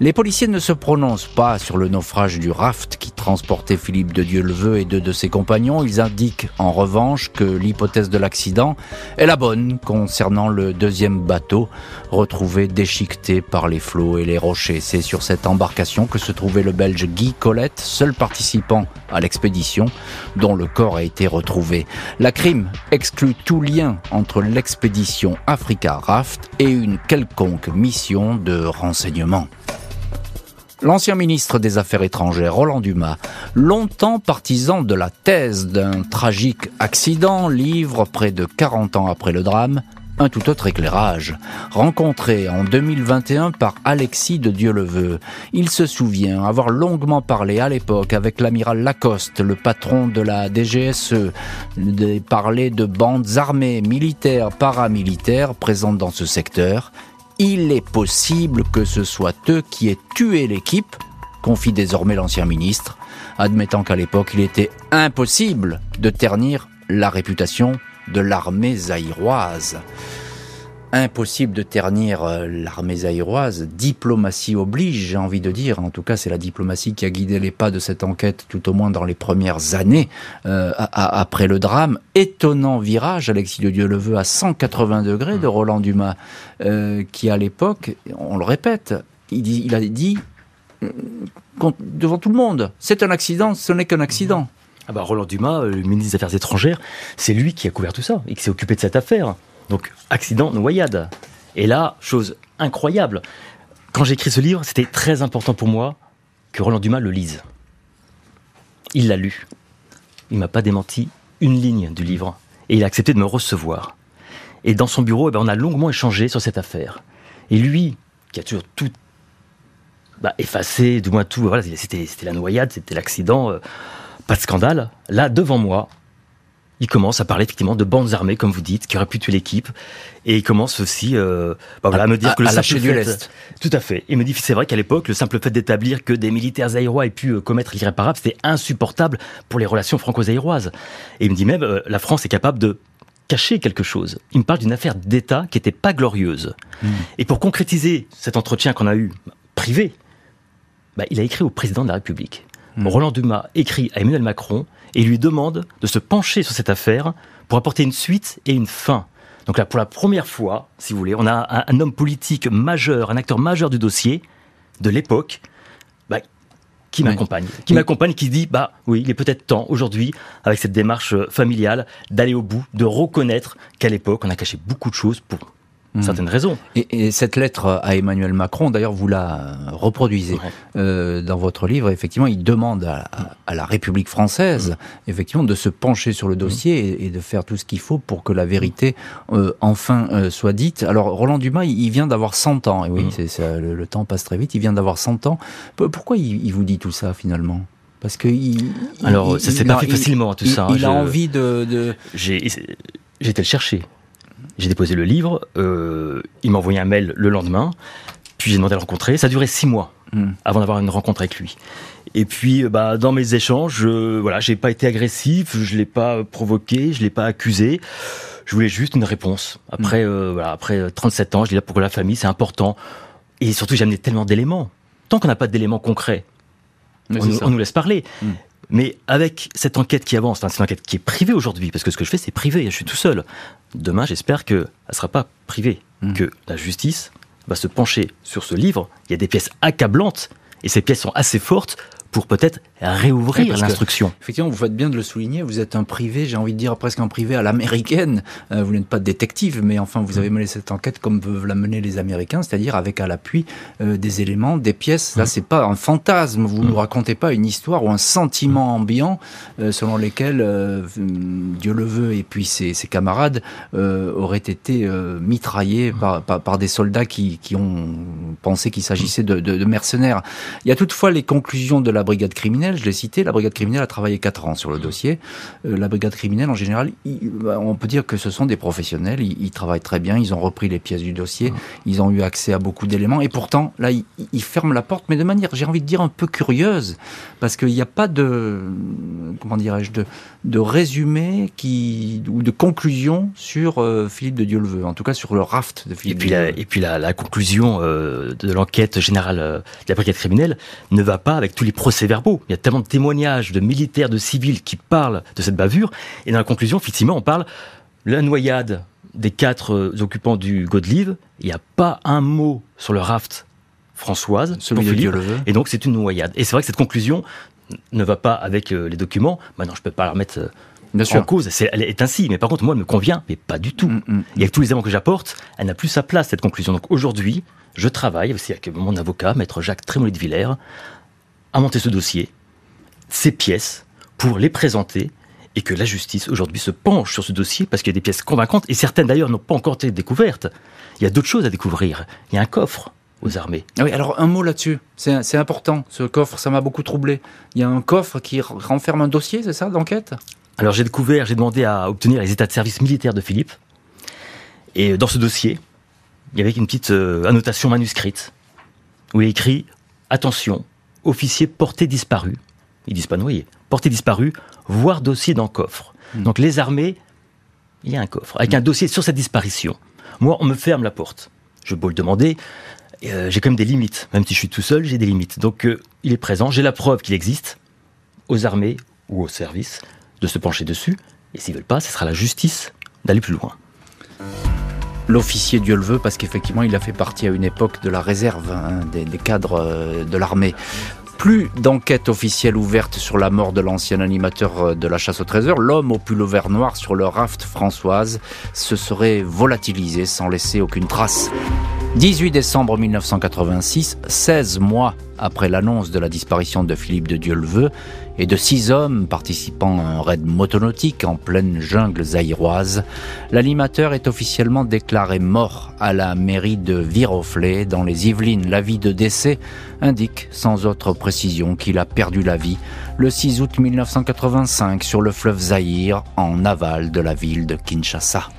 Les policiers ne se prononcent pas sur le naufrage du raft qui transportait Philippe de Dieuleveult et deux de ses compagnons. Ils indiquent en revanche que l'hypothèse de l'accident est la bonne concernant le deuxième bateau retrouvé déchiqueté par les flots et les rochers. C'est sur cette embarcation que se trouvait le Belge Guy Colette, seul participant à l'expédition, dont le corps a été retrouvé. La crime exclut tout lien entre l'expédition Africa Raft et une quelconque mission de renseignement. L'ancien ministre des Affaires étrangères, Roland Dumas, longtemps partisan de la thèse d'un tragique accident, livre, près de 40 ans après le drame, un tout autre éclairage. Rencontré en 2021 par Alexis de Dieuleveult, il se souvient avoir longuement parlé à l'époque avec l'amiral Lacoste, le patron de la DGSE, de parler de bandes armées, militaires, paramilitaires présentes dans ce secteur. Il est possible que ce soit eux qui aient tué l'équipe, confie désormais l'ancien ministre, admettant qu'à l'époque il était impossible de ternir la réputation de l'armée zaïroise. Impossible de ternir l'armée zaïroise, diplomatie oblige, j'ai envie de dire. En tout cas, c'est la diplomatie qui a guidé les pas de cette enquête, tout au moins dans les premières années après le drame. Étonnant virage, Alexis de Dieuleveult, à 180 degrés de Roland Dumas, qui à l'époque, on le répète, il a dit devant tout le monde, c'est un accident, ce n'est qu'un accident. Roland Dumas, le ministre des Affaires étrangères, c'est lui qui a couvert tout ça et qui s'est occupé de cette affaire. Donc, accident noyade. Et là, chose incroyable. Quand j'ai écrit ce livre, c'était très important pour moi que Roland Dumas le lise. Il l'a lu. Il ne m'a pas démenti une ligne du livre. Et il a accepté de me recevoir. Et dans son bureau, on a longuement échangé sur cette affaire. Et lui, qui a toujours tout effacé, du moins tout, voilà, c'était la noyade, c'était l'accident... Pas de scandale. Là, devant moi, il commence à parler effectivement de bandes armées, comme vous dites, qui auraient pu tuer l'équipe. Et il commence aussi à me dire que le simple fait... Lest. Tout à fait. Il me dit, c'est vrai qu'à l'époque, le simple fait d'établir que des militaires zaïrois aient pu commettre l'irréparable, c'était insupportable pour les relations franco-zaïroises. Et il me dit même, la France est capable de cacher quelque chose. Il me parle d'une affaire d'État qui n'était pas glorieuse. Et pour concrétiser cet entretien qu'on a eu, privé, il a écrit au président de la République. Roland Dumas écrit à Emmanuel Macron et lui demande de se pencher sur cette affaire pour apporter une suite et une fin. Donc là, pour la première fois, si vous voulez, on a un homme politique majeur, un acteur majeur du dossier de l'époque, qui m'accompagne. Qui m'accompagne, qui dit, bah oui, il est peut-être temps aujourd'hui, avec cette démarche familiale, d'aller au bout, de reconnaître qu'à l'époque, on a caché beaucoup de choses pour certaines raisons. Et cette lettre à Emmanuel Macron, d'ailleurs, vous la reproduisez dans votre livre. Effectivement, il demande à la République française, effectivement, de se pencher sur le dossier et de faire tout ce qu'il faut pour que la vérité, enfin, soit dite. Alors, Roland Dumas, il vient d'avoir 100 ans. Et oui, le temps passe très vite. Il vient d'avoir 100 ans. Pourquoi il vous dit tout ça, finalement ? Parce que ça s'est pas fait facilement, tout ça. Il a envie de... J'ai été le chercher. J'ai déposé le livre, il m'a envoyé un mail le lendemain, puis j'ai demandé à le rencontrer. Ça a duré 6 mois avant d'avoir une rencontre avec lui. Et puis, dans mes échanges, j'ai pas été agressif, je l'ai pas provoqué, je l'ai pas accusé. Je voulais juste une réponse. Après, après 37 ans, je dis là pour la famille, c'est important. Et surtout, j'ai amené tellement d'éléments. Tant qu'on n'a pas d'éléments concrets, on nous laisse parler. Mais avec cette enquête qui avance, c'est une enquête qui est privée aujourd'hui, parce que ce que je fais, c'est privé, je suis tout seul. Demain, j'espère qu'elle ne sera pas privée, que la justice va se pencher sur ce livre. Il y a des pièces accablantes, et ces pièces sont assez fortes pour peut-être réouvrir l'instruction. Effectivement, vous faites bien de le souligner, vous êtes un privé, j'ai envie de dire presque un privé à l'américaine. Vous n'êtes pas détective, mais enfin, vous avez mené cette enquête comme peuvent la mener les Américains, c'est-à-dire avec à l'appui des éléments, des pièces. Là, c'est pas un fantasme, vous ne nous racontez pas une histoire ou un sentiment ambiant selon lesquels Dieuleveult et puis ses camarades auraient été mitraillés par des soldats qui ont pensé qu'il s'agissait de mercenaires. Il y a toutefois les conclusions de la brigade criminelle, je l'ai cité, la brigade criminelle a travaillé 4 ans sur le dossier. La brigade criminelle, en général, on peut dire que ce sont des professionnels, ils travaillent très bien, ils ont repris les pièces du dossier, ils ont eu accès à beaucoup d'éléments, et pourtant, là, ils ferment la porte, mais de manière, j'ai envie de dire, un peu curieuse, parce qu'il n'y a pas de, comment dirais-je, de résumé ou de conclusion sur Philippe de Dieuleveult, en tout cas sur le raft de Philippe de Dieuleveult. Et puis la conclusion de l'enquête générale de la brigade criminelle ne va pas avec tous les procès-verbaux. Il y a tellement de témoignages de militaires, de civils qui parlent de cette bavure. Et dans la conclusion, effectivement, on parle de la noyade des 4 occupants du Godelive. Il n'y a pas un mot sur le raft Françoise. Et donc, c'est une noyade. Et c'est vrai que cette conclusion ne va pas avec les documents. Maintenant, je ne peux pas la remettre en cause. Elle est ainsi. Mais par contre, moi, elle me convient, mais pas du tout. Et avec tous les éléments que j'apporte, elle n'a plus sa place, cette conclusion. Donc aujourd'hui, je travaille aussi avec mon avocat, maître Jacques Trémolet de Villers, à monter ce dossier, ces pièces, pour les présenter, et que la justice, aujourd'hui, se penche sur ce dossier, parce qu'il y a des pièces convaincantes, et certaines, d'ailleurs, n'ont pas encore été découvertes. Il y a d'autres choses à découvrir. Il y a un coffre aux armées. Ah oui, alors un mot là-dessus. C'est important, ce coffre, ça m'a beaucoup troublé. Il y a un coffre qui renferme un dossier, c'est ça, d'enquête ? Alors, j'ai demandé à obtenir les états de service militaires de Philippe, et dans ce dossier, il y avait une petite annotation manuscrite, où il est écrit « Attention, officier porté disparu », ils disent pas noyé, porté disparu, voire dossier dans coffre. Donc les armées, il y a un coffre, avec un dossier sur cette disparition. Moi, on me ferme la porte. Je peux le demander, j'ai quand même des limites. Même si je suis tout seul, j'ai des limites. Donc il est présent, j'ai la preuve qu'il existe, aux armées ou aux services, de se pencher dessus, et s'ils veulent pas, ce sera la justice d'aller plus loin. L'officier Dieuleveult, parce qu'effectivement, il a fait partie à une époque de la réserve, des cadres de l'armée. Plus d'enquête officielle ouverte sur la mort de l'ancien animateur de la chasse au trésor. L'homme au pull-over noir sur le raft Françoise se serait volatilisé sans laisser aucune trace. 18 décembre 1986, 16 mois après l'annonce de la disparition de Philippe de Dieuleveult et de 6 hommes participant à un raid motonautique en pleine jungle zaïroise, l'animateur est officiellement déclaré mort à la mairie de Viroflay dans les Yvelines. L'avis de décès indique sans autre précision qu'il a perdu la vie le 6 août 1985 sur le fleuve Zaïre en aval de la ville de Kinshasa.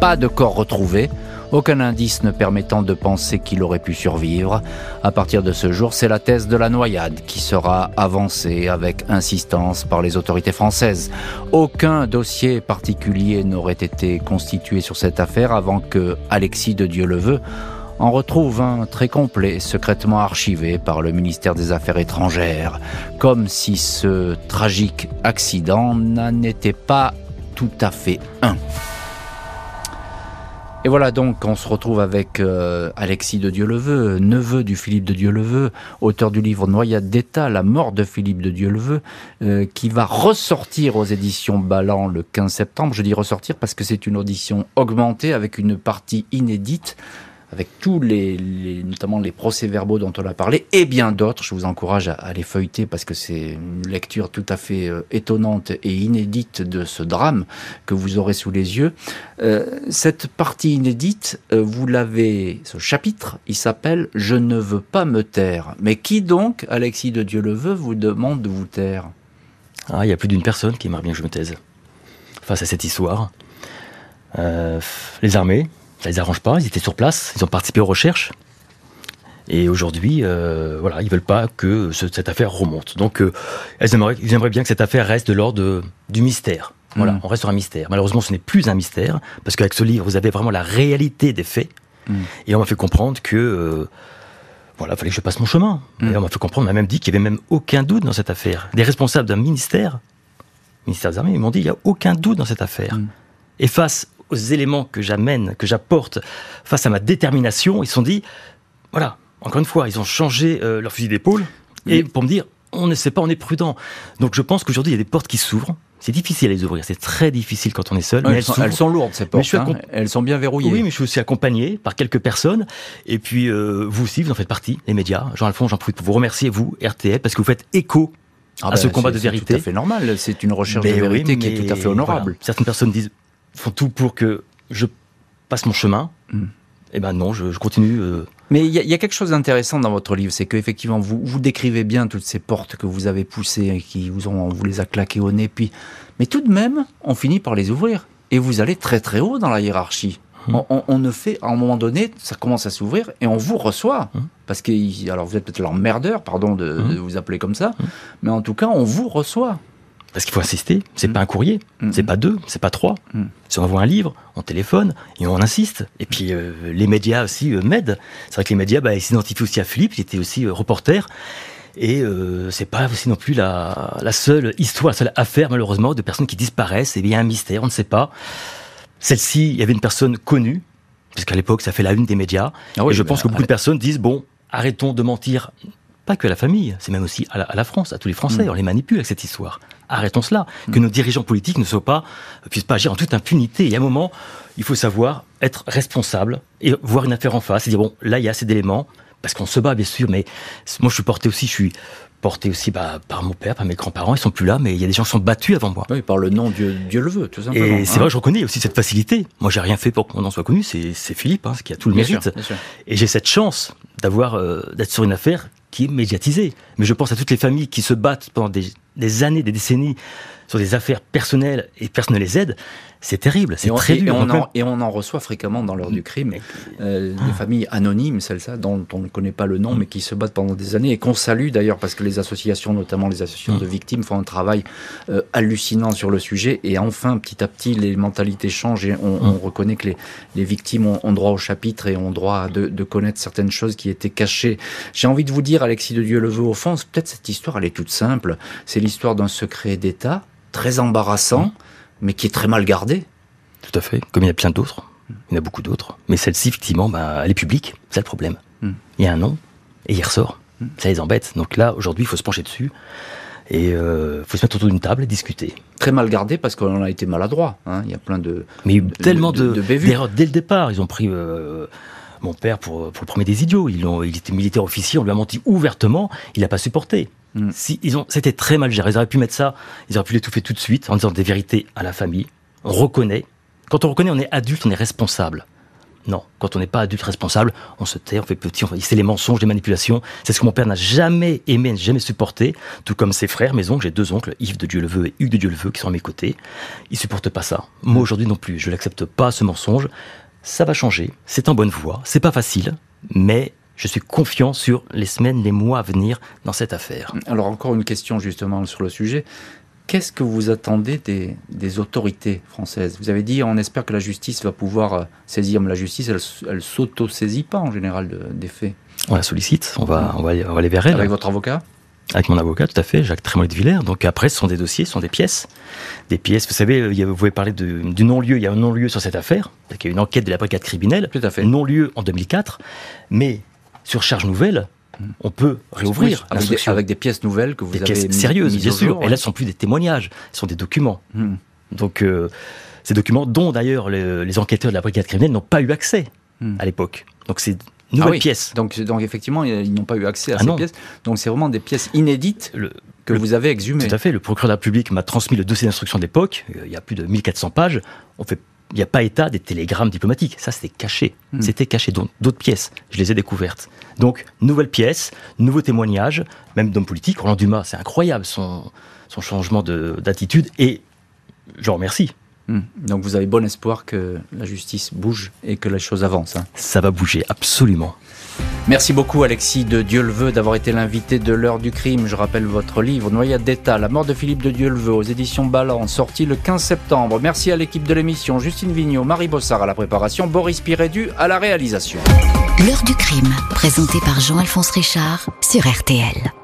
Pas de corps retrouvé. Aucun indice ne permettant de penser qu'il aurait pu survivre. À partir de ce jour, c'est la thèse de la noyade qui sera avancée avec insistance par les autorités françaises. Aucun dossier particulier n'aurait été constitué sur cette affaire avant que Alexis de Dieuleveult en retrouve un très complet, secrètement archivé par le ministère des Affaires étrangères. Comme si ce tragique accident n'en était pas tout à fait un. Et voilà donc, on se retrouve avec Alexis de Dieuleveult, neveu du Philippe de Dieuleveult, auteur du livre Noyade d'État, la mort de Philippe de Dieuleveult, qui va ressortir aux éditions Balland le 15 septembre. Je dis ressortir parce que c'est une audition augmentée avec une partie inédite, avec tous notamment les procès-verbaux dont on a parlé, et bien d'autres. Je vous encourage à les feuilleter parce que c'est une lecture tout à fait étonnante et inédite de ce drame que vous aurez sous les yeux. Cette partie inédite, vous l'avez, ce chapitre, il s'appelle « Je ne veux pas me taire ». Mais qui donc, Alexis de Dieuleveult, vous demande de vous taire ? Ah, il y a plus d'une personne qui aimerait bien que je me taise face à cette histoire. Les armées, ça les arrange pas, ils étaient sur place, ils ont participé aux recherches. Et aujourd'hui, voilà, ils veulent pas que cette affaire remonte. Donc, ils aimeraient bien que cette affaire reste de l'ordre du mystère. Voilà, on reste sur un mystère. Malheureusement, ce n'est plus un mystère, parce qu'avec ce livre, vous avez vraiment la réalité des faits. Et on m'a fait comprendre que, voilà, fallait que je passe mon chemin. Et on m'a fait comprendre, on m'a même dit qu'il n'y avait même aucun doute dans cette affaire. Des responsables d'un ministère des Armées, ils m'ont dit, il n'y a aucun doute dans cette affaire. Et face aux éléments que j'amène, que j'apporte, face à ma détermination, ils se sont dit, voilà, encore une fois, ils ont changé leur fusil d'épaule, et pour me dire, on ne sait pas, on est prudent. Donc je pense qu'aujourd'hui, il y a des portes qui s'ouvrent. C'est difficile à les ouvrir, c'est très difficile quand on est seul. Ouais, mais elles sont lourdes, ces portes, elles sont bien verrouillées. Oui, mais je suis aussi accompagné par quelques personnes, et puis vous aussi, vous en faites partie, les médias. Jean-Alphonse, j'en profite pour vous remercier, vous, RTL, parce que vous faites écho à ce combat de vérité. C'est tout à fait normal, c'est une recherche de vérité qui est tout à fait honorable. Voilà. Certaines personnes font tout pour que je passe mon chemin, et ben non, je continue. Mais il y a quelque chose d'intéressant dans votre livre, c'est qu'effectivement, vous décrivez bien toutes ces portes que vous avez poussées, et qui on vous les a claquées au nez, mais tout de même, on finit par les ouvrir, et vous allez très très haut dans la hiérarchie. On ne fait, à un moment donné, ça commence à s'ouvrir, et on vous reçoit, parce que, alors vous êtes peut-être l'emmerdeur, pardon de vous appeler comme ça, mais en tout cas, on vous reçoit. Parce qu'il faut insister, c'est pas un courrier, c'est pas deux, c'est pas trois. Si on envoie un livre, on téléphone et on insiste. Et puis les médias aussi m'aident. C'est vrai que les médias, ils s'identifient aussi à Philippe, il était aussi reporter. Et c'est pas aussi non plus la seule histoire, la seule affaire malheureusement de personnes qui disparaissent. Et bien il y a un mystère, on ne sait pas. Celle-ci, il y avait une personne connue, parce qu'à l'époque ça fait la une des médias. Ah oui, et je pense que beaucoup de personnes disent, arrêtons de mentir. Pas que à la famille, c'est même aussi à la France, à tous les Français, on les manipule avec cette histoire. Arrêtons cela, que nos dirigeants politiques ne puissent pas agir en toute impunité. Et à un moment, il faut savoir être responsable et voir une affaire en face et dire, là il y a assez d'éléments, parce qu'on se bat bien sûr, mais moi je suis porté aussi par mon père, par mes grands-parents, ils sont plus là, mais il y a des gens qui sont battus avant moi. Oui, par le nom, Dieu le veut, tout simplement. Et c'est vrai, je reconnais aussi cette facilité. Moi, j'ai rien fait pour que mon nom soit connu, c'est Philippe, qui a tout le mérite. Bien sûr. Et j'ai cette chance d'être sur une affaire qui est médiatisée. Mais je pense à toutes les familles qui se battent pendant des années, des décennies, sur des affaires personnelles, et personne ne les aide. C'est terrible, c'est très dur. Et on en reçoit fréquemment dans l'heure du crime des familles anonymes, celles-là, dont on ne connaît pas le nom, mais qui se battent pendant des années, et qu'on salue d'ailleurs, parce que les associations, notamment les associations de victimes, font un travail hallucinant sur le sujet, et enfin, petit à petit, les mentalités changent, et on reconnaît que les victimes ont droit au chapitre, et ont droit de connaître certaines choses qui étaient cachées. J'ai envie de vous dire, Alexis de Dieuleveult, au fond, peut-être cette histoire, elle est toute simple, c'est l'histoire d'un secret d'État, très embarrassant, mais qui est très mal gardée. Tout à fait, comme il y a plein d'autres. Il y en a beaucoup d'autres. Mais celle-ci, effectivement, elle est publique, c'est le problème. Il y a un nom, et il ressort. Ça les embête. Donc là, aujourd'hui, il faut se pencher dessus. Et il faut se mettre autour d'une table et discuter. Très mal gardée parce qu'on a été maladroit. Il y a plein de... Mais il y a eu tellement d'erreurs dès le départ. Ils ont pris... mon père, pour le premier des idiots, il était militaire officier, on lui a menti ouvertement, il n'a pas supporté. C'était très mal géré, ils auraient pu mettre ça, ils auraient pu l'étouffer tout de suite en disant des vérités à la famille. On reconnaît. Quand on reconnaît, on est adulte, on est responsable. Non, quand on n'est pas adulte responsable, on se tait, on fait petit, c'est les mensonges, les manipulations. C'est ce que mon père n'a jamais aimé, n'a jamais supporté, tout comme ses frères, mes oncles. J'ai deux oncles, Yves de Dieuleveult et Hugues de Dieuleveult, qui sont à mes côtés. Ils ne supportent pas ça. Moi aujourd'hui non plus, je n'accepte pas ce mensonge. Ça va changer, c'est en bonne voie, c'est pas facile, mais je suis confiant sur les semaines, les mois à venir dans cette affaire. Alors encore une question justement sur le sujet, qu'est-ce que vous attendez des autorités françaises ? Vous avez dit, on espère que la justice va pouvoir saisir, mais la justice, elle s'auto-saisit pas en général des faits. On la sollicite, on va aller vers elle. Avec votre avocat ? Avec mon avocat, tout à fait, Jacques Trémolet de Villers. Donc après, ce sont des dossiers, ce sont des pièces. Des pièces, vous savez, vous pouvez parler du non-lieu. Il y a un non-lieu sur cette affaire. Il y a une enquête de la brigade criminelle. Tout à fait. Non-lieu en 2004. Mais sur charge nouvelle, on peut réouvrir l'instruction. Avec des pièces nouvelles que vous avez mises au jour. Des pièces sérieuses, bien sûr. Et là, ce ne sont plus des témoignages, ce sont des documents. Donc ces documents dont d'ailleurs les enquêteurs de la brigade criminelle n'ont pas eu accès à l'époque. Donc c'est... Nouvelle pièce. Donc effectivement, ils n'ont pas eu accès à ces pièces. Donc c'est vraiment des pièces inédites que vous avez exhumées. Tout à fait. Le procureur public m'a transmis le dossier d'instruction d'époque. Il y a plus de 1400 pages. Il n'y a pas état des télégrammes diplomatiques. Ça, c'était caché. C'était caché. Donc d'autres pièces, je les ai découvertes. Donc, nouvelle pièce, nouveau témoignage, même d'hommes politiques. Roland Dumas, c'est incroyable son changement d'attitude. Et j'en remercie. Donc vous avez bon espoir que la justice bouge et que les choses avancent. Ça va bouger, absolument. Merci beaucoup Alexis de Dieuleveult d'avoir été l'invité de l'heure du crime. Je rappelle votre livre Noyade d'État, la mort de Philippe de Dieuleveult aux éditions Balland, sorti le 15 septembre. Merci à l'équipe de l'émission, Justine Vignot, Marie Bossard à la préparation, Boris Pirédu à la réalisation. L'heure du crime, présentée par Jean-Alphonse Richard sur RTL.